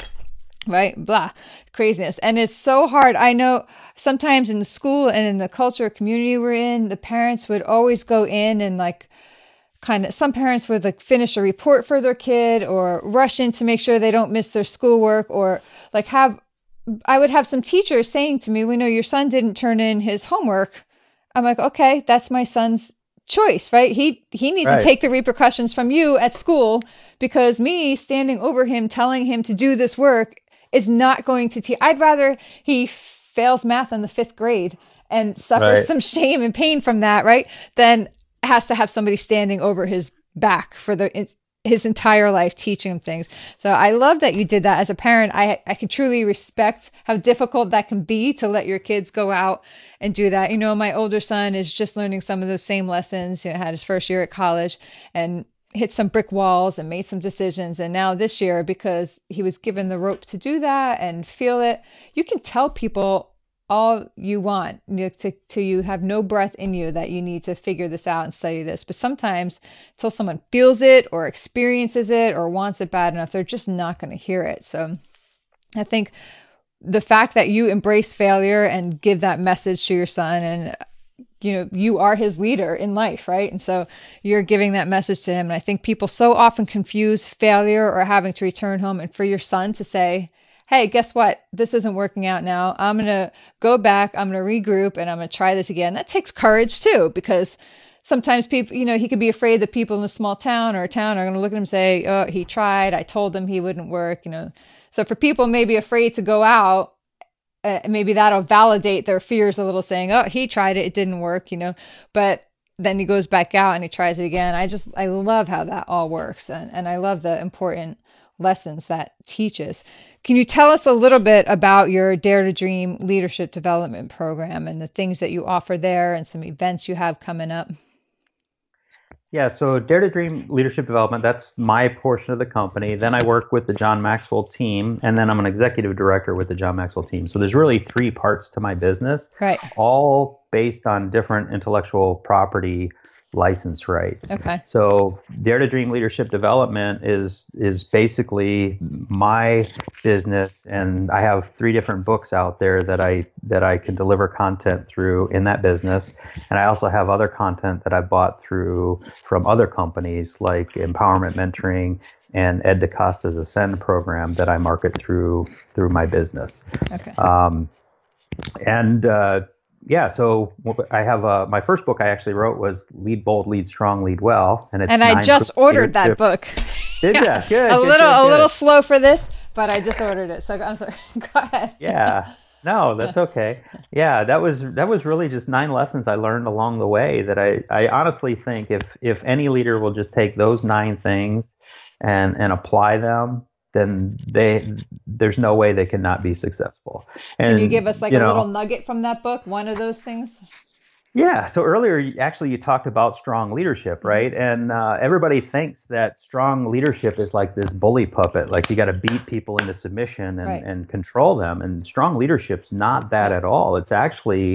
Right? Blah. Craziness. And it's so hard. I know sometimes in the school and in the culture community we're in, the parents would always go in and like kind of, some parents would like finish a report for their kid or rush in to make sure they don't miss their schoolwork, or like have, I would have some teachers saying to me, we know your son didn't turn in his homework. I'm like, okay, that's my son's choice, right? He, he needs right. to take the repercussions from you at school, because me standing over him, telling him to do this work is not going to teach. I'd rather he fails math in the fifth grade and suffers right. some shame and pain from that, right? Than has to have somebody standing over his back for the his entire life teaching him things. So I love that you did that as a parent. I, I can truly respect how difficult that can be to let your kids go out and do that. You know, my older son is just learning some of those same lessons. He had his first year at college and hit some brick walls and made some decisions. And now this year, because he was given the rope to do that and feel it, you can tell people all you want you know, to, to you have no breath in you that you need to figure this out and study this. But sometimes until someone feels it or experiences it or wants it bad enough, they're just not going to hear it. So I think the fact that you embrace failure and give that message to your son, and you know, you are his leader in life, right? And so you're giving that message to him. And I think people so often confuse failure or having to return home. And for your son to say, hey, guess what? This isn't working out now. I'm going to go back. I'm going to regroup and I'm going to try this again. That takes courage too, because sometimes people, you know, he could be afraid that people in a small town or a town are going to look at him and say, oh, he tried. I told him he wouldn't work, you know? So for people maybe afraid to go out, Uh, maybe that'll validate their fears a little, saying, oh, he tried it, it didn't work, you know, but then he goes back out and he tries it again. I just, I love how that all works. And, and I love the important lessons that teaches. Can you tell us a little bit about your Dare to Dream Leadership Development Program and the things that you offer there and some events you have coming up? Yeah, so Dare to Dream Leadership Development, that's my portion of the company. Then I work with the John Maxwell team, and then I'm an executive director with the John Maxwell team. So there's really three parts to my business, right? All based on different intellectual property license rights. Okay. So Dare to Dream Leadership Development is is basically my business, and I have three different books out there that I that I can deliver content through in that business. And I also have other content that I bought through from other companies like Empowerment Mentoring and Ed DaCosta's Ascend program that I market through through my business. Okay. Um, and uh Yeah, so I have uh, my first book I actually wrote was Lead Bold, Lead Strong, Lead Well, and it's and I just ordered that book. Did ya? Yeah. Good. A good, little, good, a good. little slow for this, but I just ordered it. So I'm sorry. Go ahead. Yeah. No, that's okay. Yeah, that was that was really just nine lessons I learned along the way that I I honestly think if if any leader will just take those nine things and and apply them, then they there's no way they cannot be successful. And, can you give us like you know, a little nugget from that book, one of those things? Yeah. So earlier, actually, you talked about strong leadership, right? And uh, everybody thinks that strong leadership is like this bully puppet, like you got to beat people into submission and, right. and control them. And strong leadership's not that at all. It's actually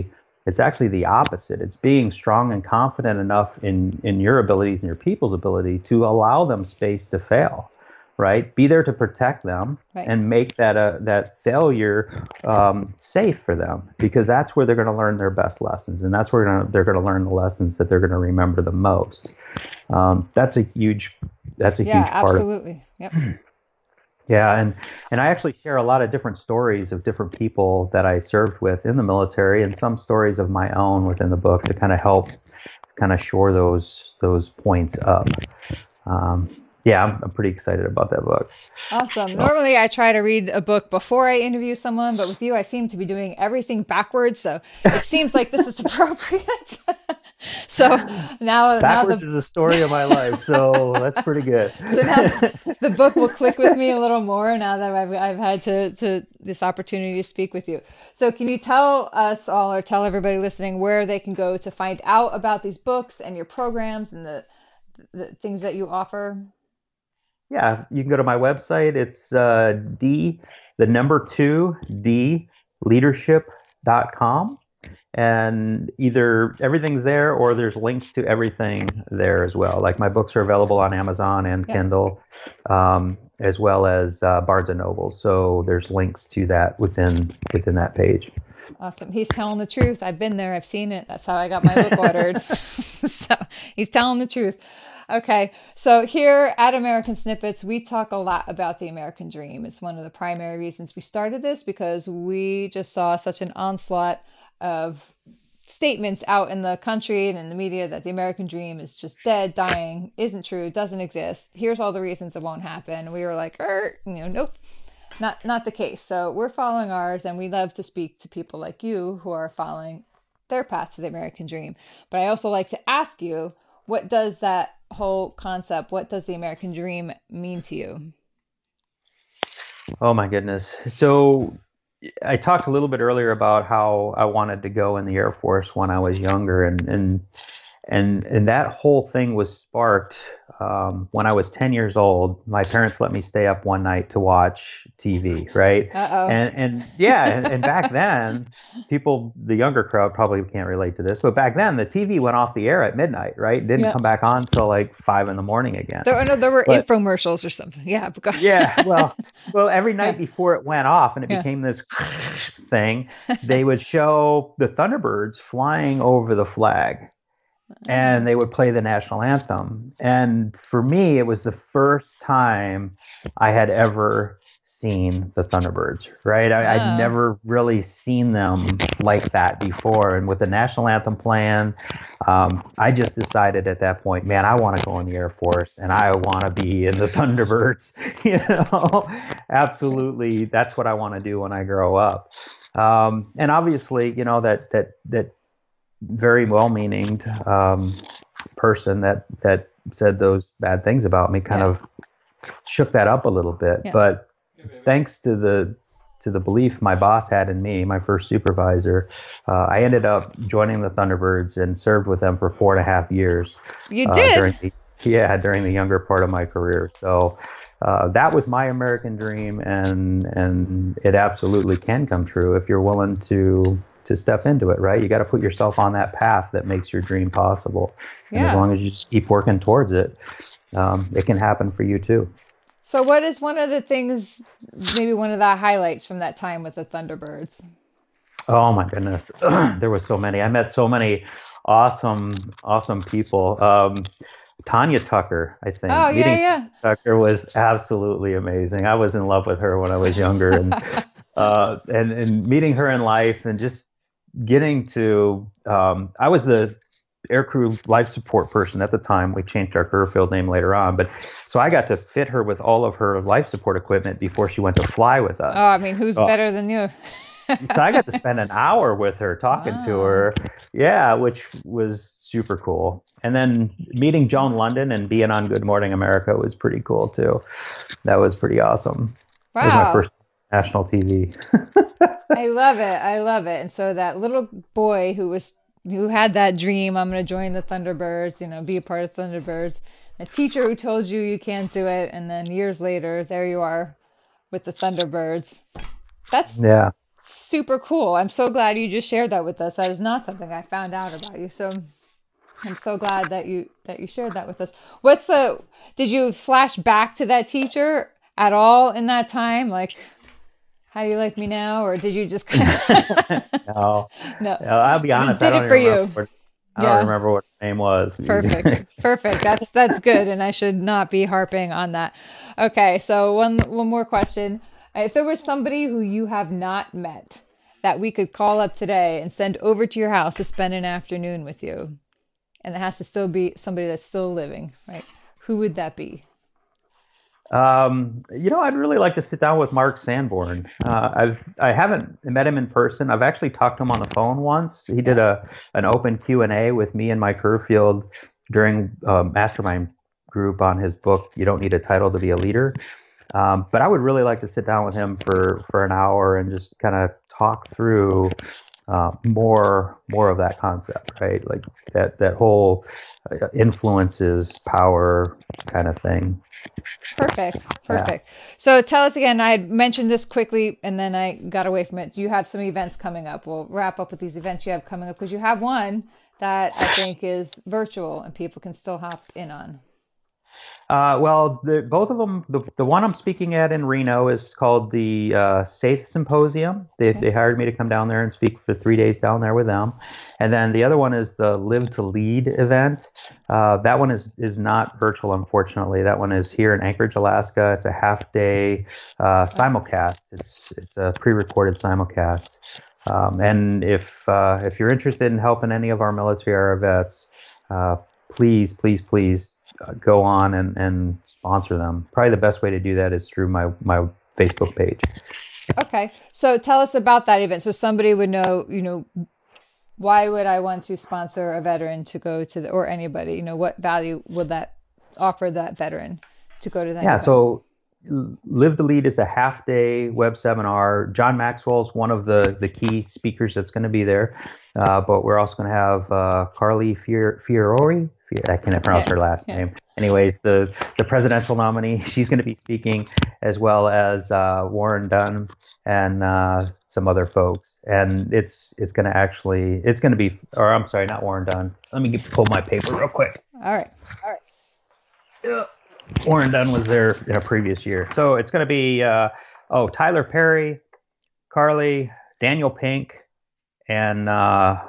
It's actually the opposite. It's being strong and confident enough in, in your abilities and your people's ability to allow them space to fail, right? Be there to protect them, right, and make that uh, that failure um, safe for them, because that's where they're going to learn their best lessons, and that's where gonna, they're going to learn the lessons that they're going to remember the most. Um, that's a huge, that's a yeah, huge part absolutely. Of it. Yep. Yeah, and, and I actually share a lot of different stories of different people that I served with in the military, and some stories of my own within the book to kind of help kind of shore those those points up. Um, yeah, I'm, I'm pretty excited about that book. Awesome. So. Normally I try to read a book before I interview someone, but with you I seem to be doing everything backwards, so it seems like this is appropriate. So now backwards now the, is a story of my life, so that's pretty good. So now the book will click with me a little more now that I've, I've had to, to this opportunity to speak with you. So can you tell us all, or tell everybody listening, where they can go to find out about these books and your programs and the, the things that you offer? Yeah, you can go to my website. It's uh, d the number two d leadership dot com. And either everything's there, or there's links to everything there as well. Like my books are available on Amazon and yeah. Kindle, um, as well as uh, Barnes and Noble. So there's links to that within within that page. Awesome. He's telling the truth. I've been there. I've seen it. That's how I got my book ordered. So he's telling the truth. Okay. So here at American Snippets, we talk a lot about the American dream. It's one of the primary reasons we started this, because we just saw such an onslaught of statements out in the country and in the media that the American dream is just dead, dying, isn't true, doesn't exist. Here's all the reasons it won't happen. We were like, er, you know, nope, not not the case. So we're following ours, and we love to speak to people like you who are following their path to the American dream. But I also like to ask you, what does that whole concept, what does the American dream mean to you? Oh my goodness. So I talked a little bit earlier about how I wanted to go in the Air Force when I was younger, and and and, and that whole thing was sparked um, when I was ten years old. My parents let me stay up one night to watch T V, right? Uh-oh. And and yeah, and, and back then, people, the younger crowd probably can't relate to this, but back then the T V went off the air at midnight, right? Didn't yep. come back on till like five in the morning again. There, no, there were but, infomercials or something. Yeah. yeah. Well, well, every night before it went off and it yeah. became this thing, they would show the Thunderbirds flying over the flag. And they would play the national anthem. And for me, it was the first time I had ever seen the Thunderbirds, right? I, oh. I'd never really seen them like that before. And with the national anthem playing, um, I just decided at that point, man, I want to go in the Air Force and I want to be in the Thunderbirds. You know, absolutely. That's what I want to do when I grow up. Um, and obviously, you know, that, that, that, very well-meaning um, person that, that said those bad things about me kind yeah. of shook that up a little bit. Yeah. But thanks to the to the belief my boss had in me, my first supervisor, uh, I ended up joining the Thunderbirds and served with them for four and a half years. You uh, did? During the, yeah, during the younger part of my career. So uh, that was my American dream, and and it absolutely can come true if you're willing to to step into it, right? You got to put yourself on that path that makes your dream possible. And yeah. as long as you just keep working towards it, um, it can happen for you too. So what is one of the things, maybe one of the highlights from that time with the Thunderbirds? Oh my goodness. There was so many. I met so many awesome, awesome people. Um, Tanya Tucker, I think. Oh, yeah, Meeting yeah. Tucker was absolutely amazing. I was in love with her when I was younger, and uh, and, and meeting her in life and just getting to, um, I was the aircrew life support person at the time. We changed our career field name later on, but so I got to fit her with all of her life support equipment before she went to fly with us. Oh, I mean, who's oh. better than you? So I got to spend an hour with her, talking wow. to her. Yeah, which was super cool. And then meeting Joan London and being on Good Morning America was pretty cool too. That was pretty awesome. Wow. It was my first national T V. I love it. I love it. And so that little boy who was, who had that dream, I'm going to join the Thunderbirds, you know, be a part of Thunderbirds. A teacher who told you you can't do it. And then years later, there you are with the Thunderbirds. That's yeah. That's super cool. I'm so glad you just shared that with us. That is not something I found out about you. So I'm so glad that you that you shared that with us. What's the, did you flash back to that teacher at all in that time? Like, how do you like me now? Or did you just kind of... no. no, no, I'll be honest. Just did I don't it for you. Remember. I yeah. don't remember what her name was. Perfect. Perfect. That's, that's good. And I should not be harping on that. Okay. So one, one more question. If there was somebody who you have not met that we could call up today and send over to your house to spend an afternoon with you, and it has to still be somebody that's still living, right? Who would that be? Um, you know, I'd really like to sit down with Mark Sanborn. Uh, I've, I haven't met him in person. I've actually talked to him on the phone once. He did a, an open Q and A with me and Mike Herfield during a mastermind group on his book, You Don't Need a Title to Be a Leader. Um, but I would really like to sit down with him for, for an hour and just kind of talk through, uh, more, more of that concept, right? Like that, that whole influences power kind of thing. Perfect. Perfect. Yeah. So tell us again, I had mentioned this quickly and then I got away from it. You have some events coming up. We'll wrap up with these events you have coming up because you have one that I think is virtual and people can still hop in on. Uh, well, the, both of them, the, the one I'm speaking at in Reno is called the uh, Safe Symposium. They, okay. they hired me to come down there and speak for three days down there with them. And then the other one is the Live to Lead event. Uh, that one is, is not virtual, unfortunately. That one is here in Anchorage, Alaska. It's a half day uh, simulcast. It's, it's a pre-recorded simulcast. Um, and if, uh, if you're interested in helping any of our military or vets, uh, please, please, please. Uh, go on and, and sponsor them. Probably the best way to do that is through my, my Facebook page. Okay. So tell us about that event. So somebody would know, you know, why would I want to sponsor a veteran to go to the, or anybody, you know, what value would that offer that veteran to go to that? Yeah. Event? So Live to Lead is a half day web seminar. John Maxwell is one of the, the key speakers that's going to be there. Uh, but we're also going to have uh, Carly Fior- Fiorori. I can't pronounce yeah, her last yeah. name. Anyways, the, the presidential nominee, she's going to be speaking, as well as uh, Warren Dunn and uh, some other folks. And it's it's going to actually, it's going to be, or I'm sorry, not Warren Dunn. Let me get, pull my paper real quick. All right. All right. Yeah. Warren Dunn was there in a previous year. So it's going to be, uh, oh, Tyler Perry, Carly, Daniel Pink, and uh,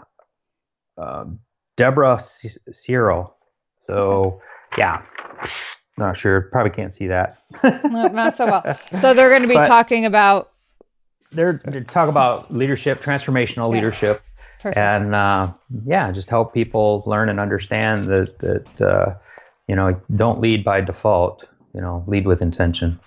um, Deborah C- Cyril. So, yeah, not sure. Probably can't see that. No, not so well. So they're going to be but talking about. They're, they're talking about leadership, transformational yeah. leadership. Perfect. And, uh, yeah, just help people learn and understand that, that uh, you know, don't lead by default, you know, lead with intention.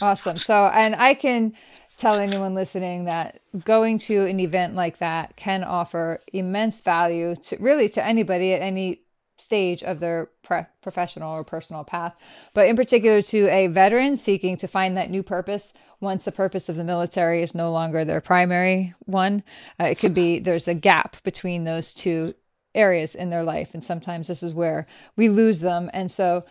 Awesome. So, and I can tell anyone listening that going to an event like that can offer immense value to really to anybody at any stage of their pre- professional or personal path, but in particular to a veteran seeking to find that new purpose once the purpose of the military is no longer their primary one. Uh, it could be there's a gap between those two areas in their life, and sometimes this is where we lose them. And so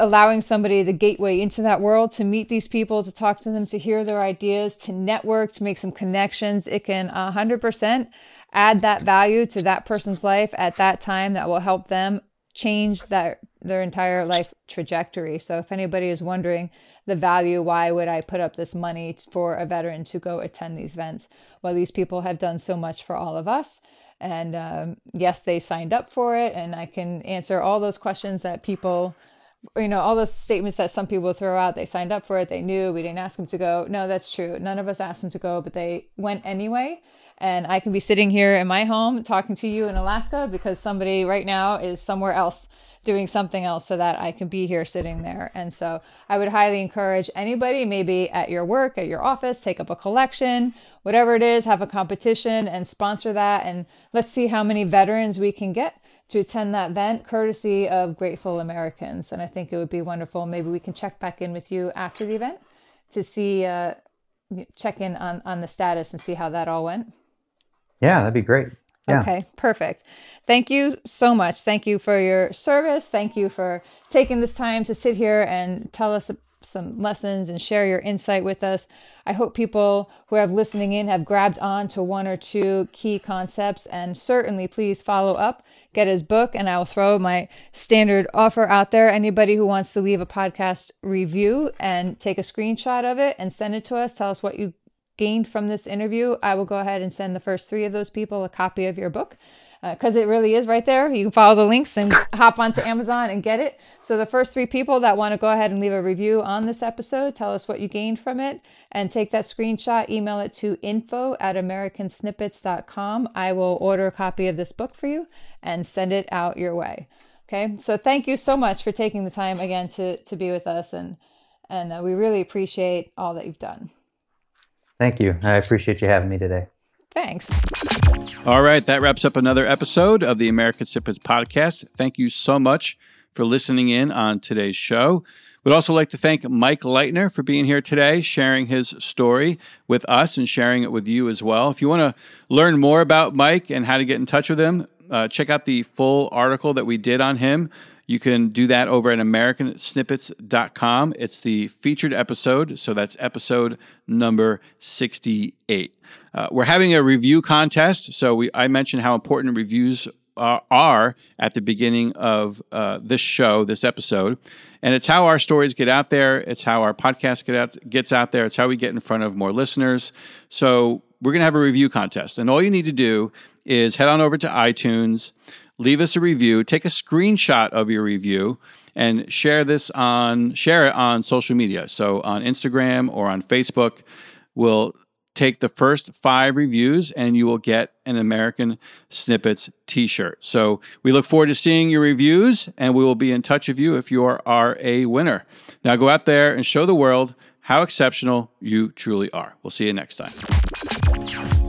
allowing somebody the gateway into that world, to meet these people, to talk to them, to hear their ideas, to network, to make some connections, it can one hundred percent add that value to that person's life at that time that will help them change that their entire life trajectory. So if anybody is wondering the value, why would I put up this money for a veteran to go attend these events? Well, these people have done so much for all of us. And um, yes, they signed up for it. And I can answer all those questions that people... you know, all those statements that some people throw out, they signed up for it, they knew, we didn't ask them to go. No, that's true. None of us asked them to go, but they went anyway. And I can be sitting here in my home talking to you in Alaska because somebody right now is somewhere else doing something else so that I can be here sitting there. And so I would highly encourage anybody, maybe at your work, at your office, take up a collection, whatever it is, have a competition and sponsor that. And let's see how many veterans we can get to attend that event, courtesy of Grateful Americans. And I think it would be wonderful. Maybe we can check back in with you after the event to see, uh, check in on, on the status and see how that all went. Yeah, that'd be great. Yeah. Okay, perfect. Thank you so much. Thank you for your service. Thank you for taking this time to sit here and tell us some lessons and share your insight with us. I hope people who are listening in have grabbed on to one or two key concepts, and certainly please follow up, get his book, and I will throw my standard offer out there. Anybody who wants to leave a podcast review and take a screenshot of it and send it to us, tell us what you gained from this interview, I will go ahead and send the first three of those people a copy of your book. Because uh, it really is right there. You can follow the links and hop onto Amazon and get it. So the first three people that want to go ahead and leave a review on this episode, tell us what you gained from it, and take that screenshot, email it to info at american snippets dot com. I will order a copy of this book for you and send it out your way. Okay, so thank you so much for taking the time again to, to be with us, and, and uh, we really appreciate all that you've done. Thank you. I appreciate you having me today. Thanks. All right. That wraps up another episode of the American Snippets podcast. Thank you so much for listening in on today's show. We'd also like to thank Mike Leitner for being here today, sharing his story with us and sharing it with you as well. If you want to learn more about Mike and how to get in touch with him, uh, check out the full article that we did on him. You can do that over at american snippets dot com. It's the featured episode, so that's episode number sixty-eight. Uh, we're having a review contest, so we, I mentioned how important reviews are, are at the beginning of uh, this show, this episode, and it's how our stories get out there. It's how our podcast get out, gets out there. It's how we get in front of more listeners. So we're going to have a review contest, and all you need to do is head on over to iTunes, leave us a review, take a screenshot of your review, and share this on share it on social media. So on Instagram or on Facebook, we'll take the first five reviews and you will get an American Snippets t-shirt. So we look forward to seeing your reviews, and we will be in touch with you if you are, are a winner. Now go out there and show the world how exceptional you truly are. We'll see you next time.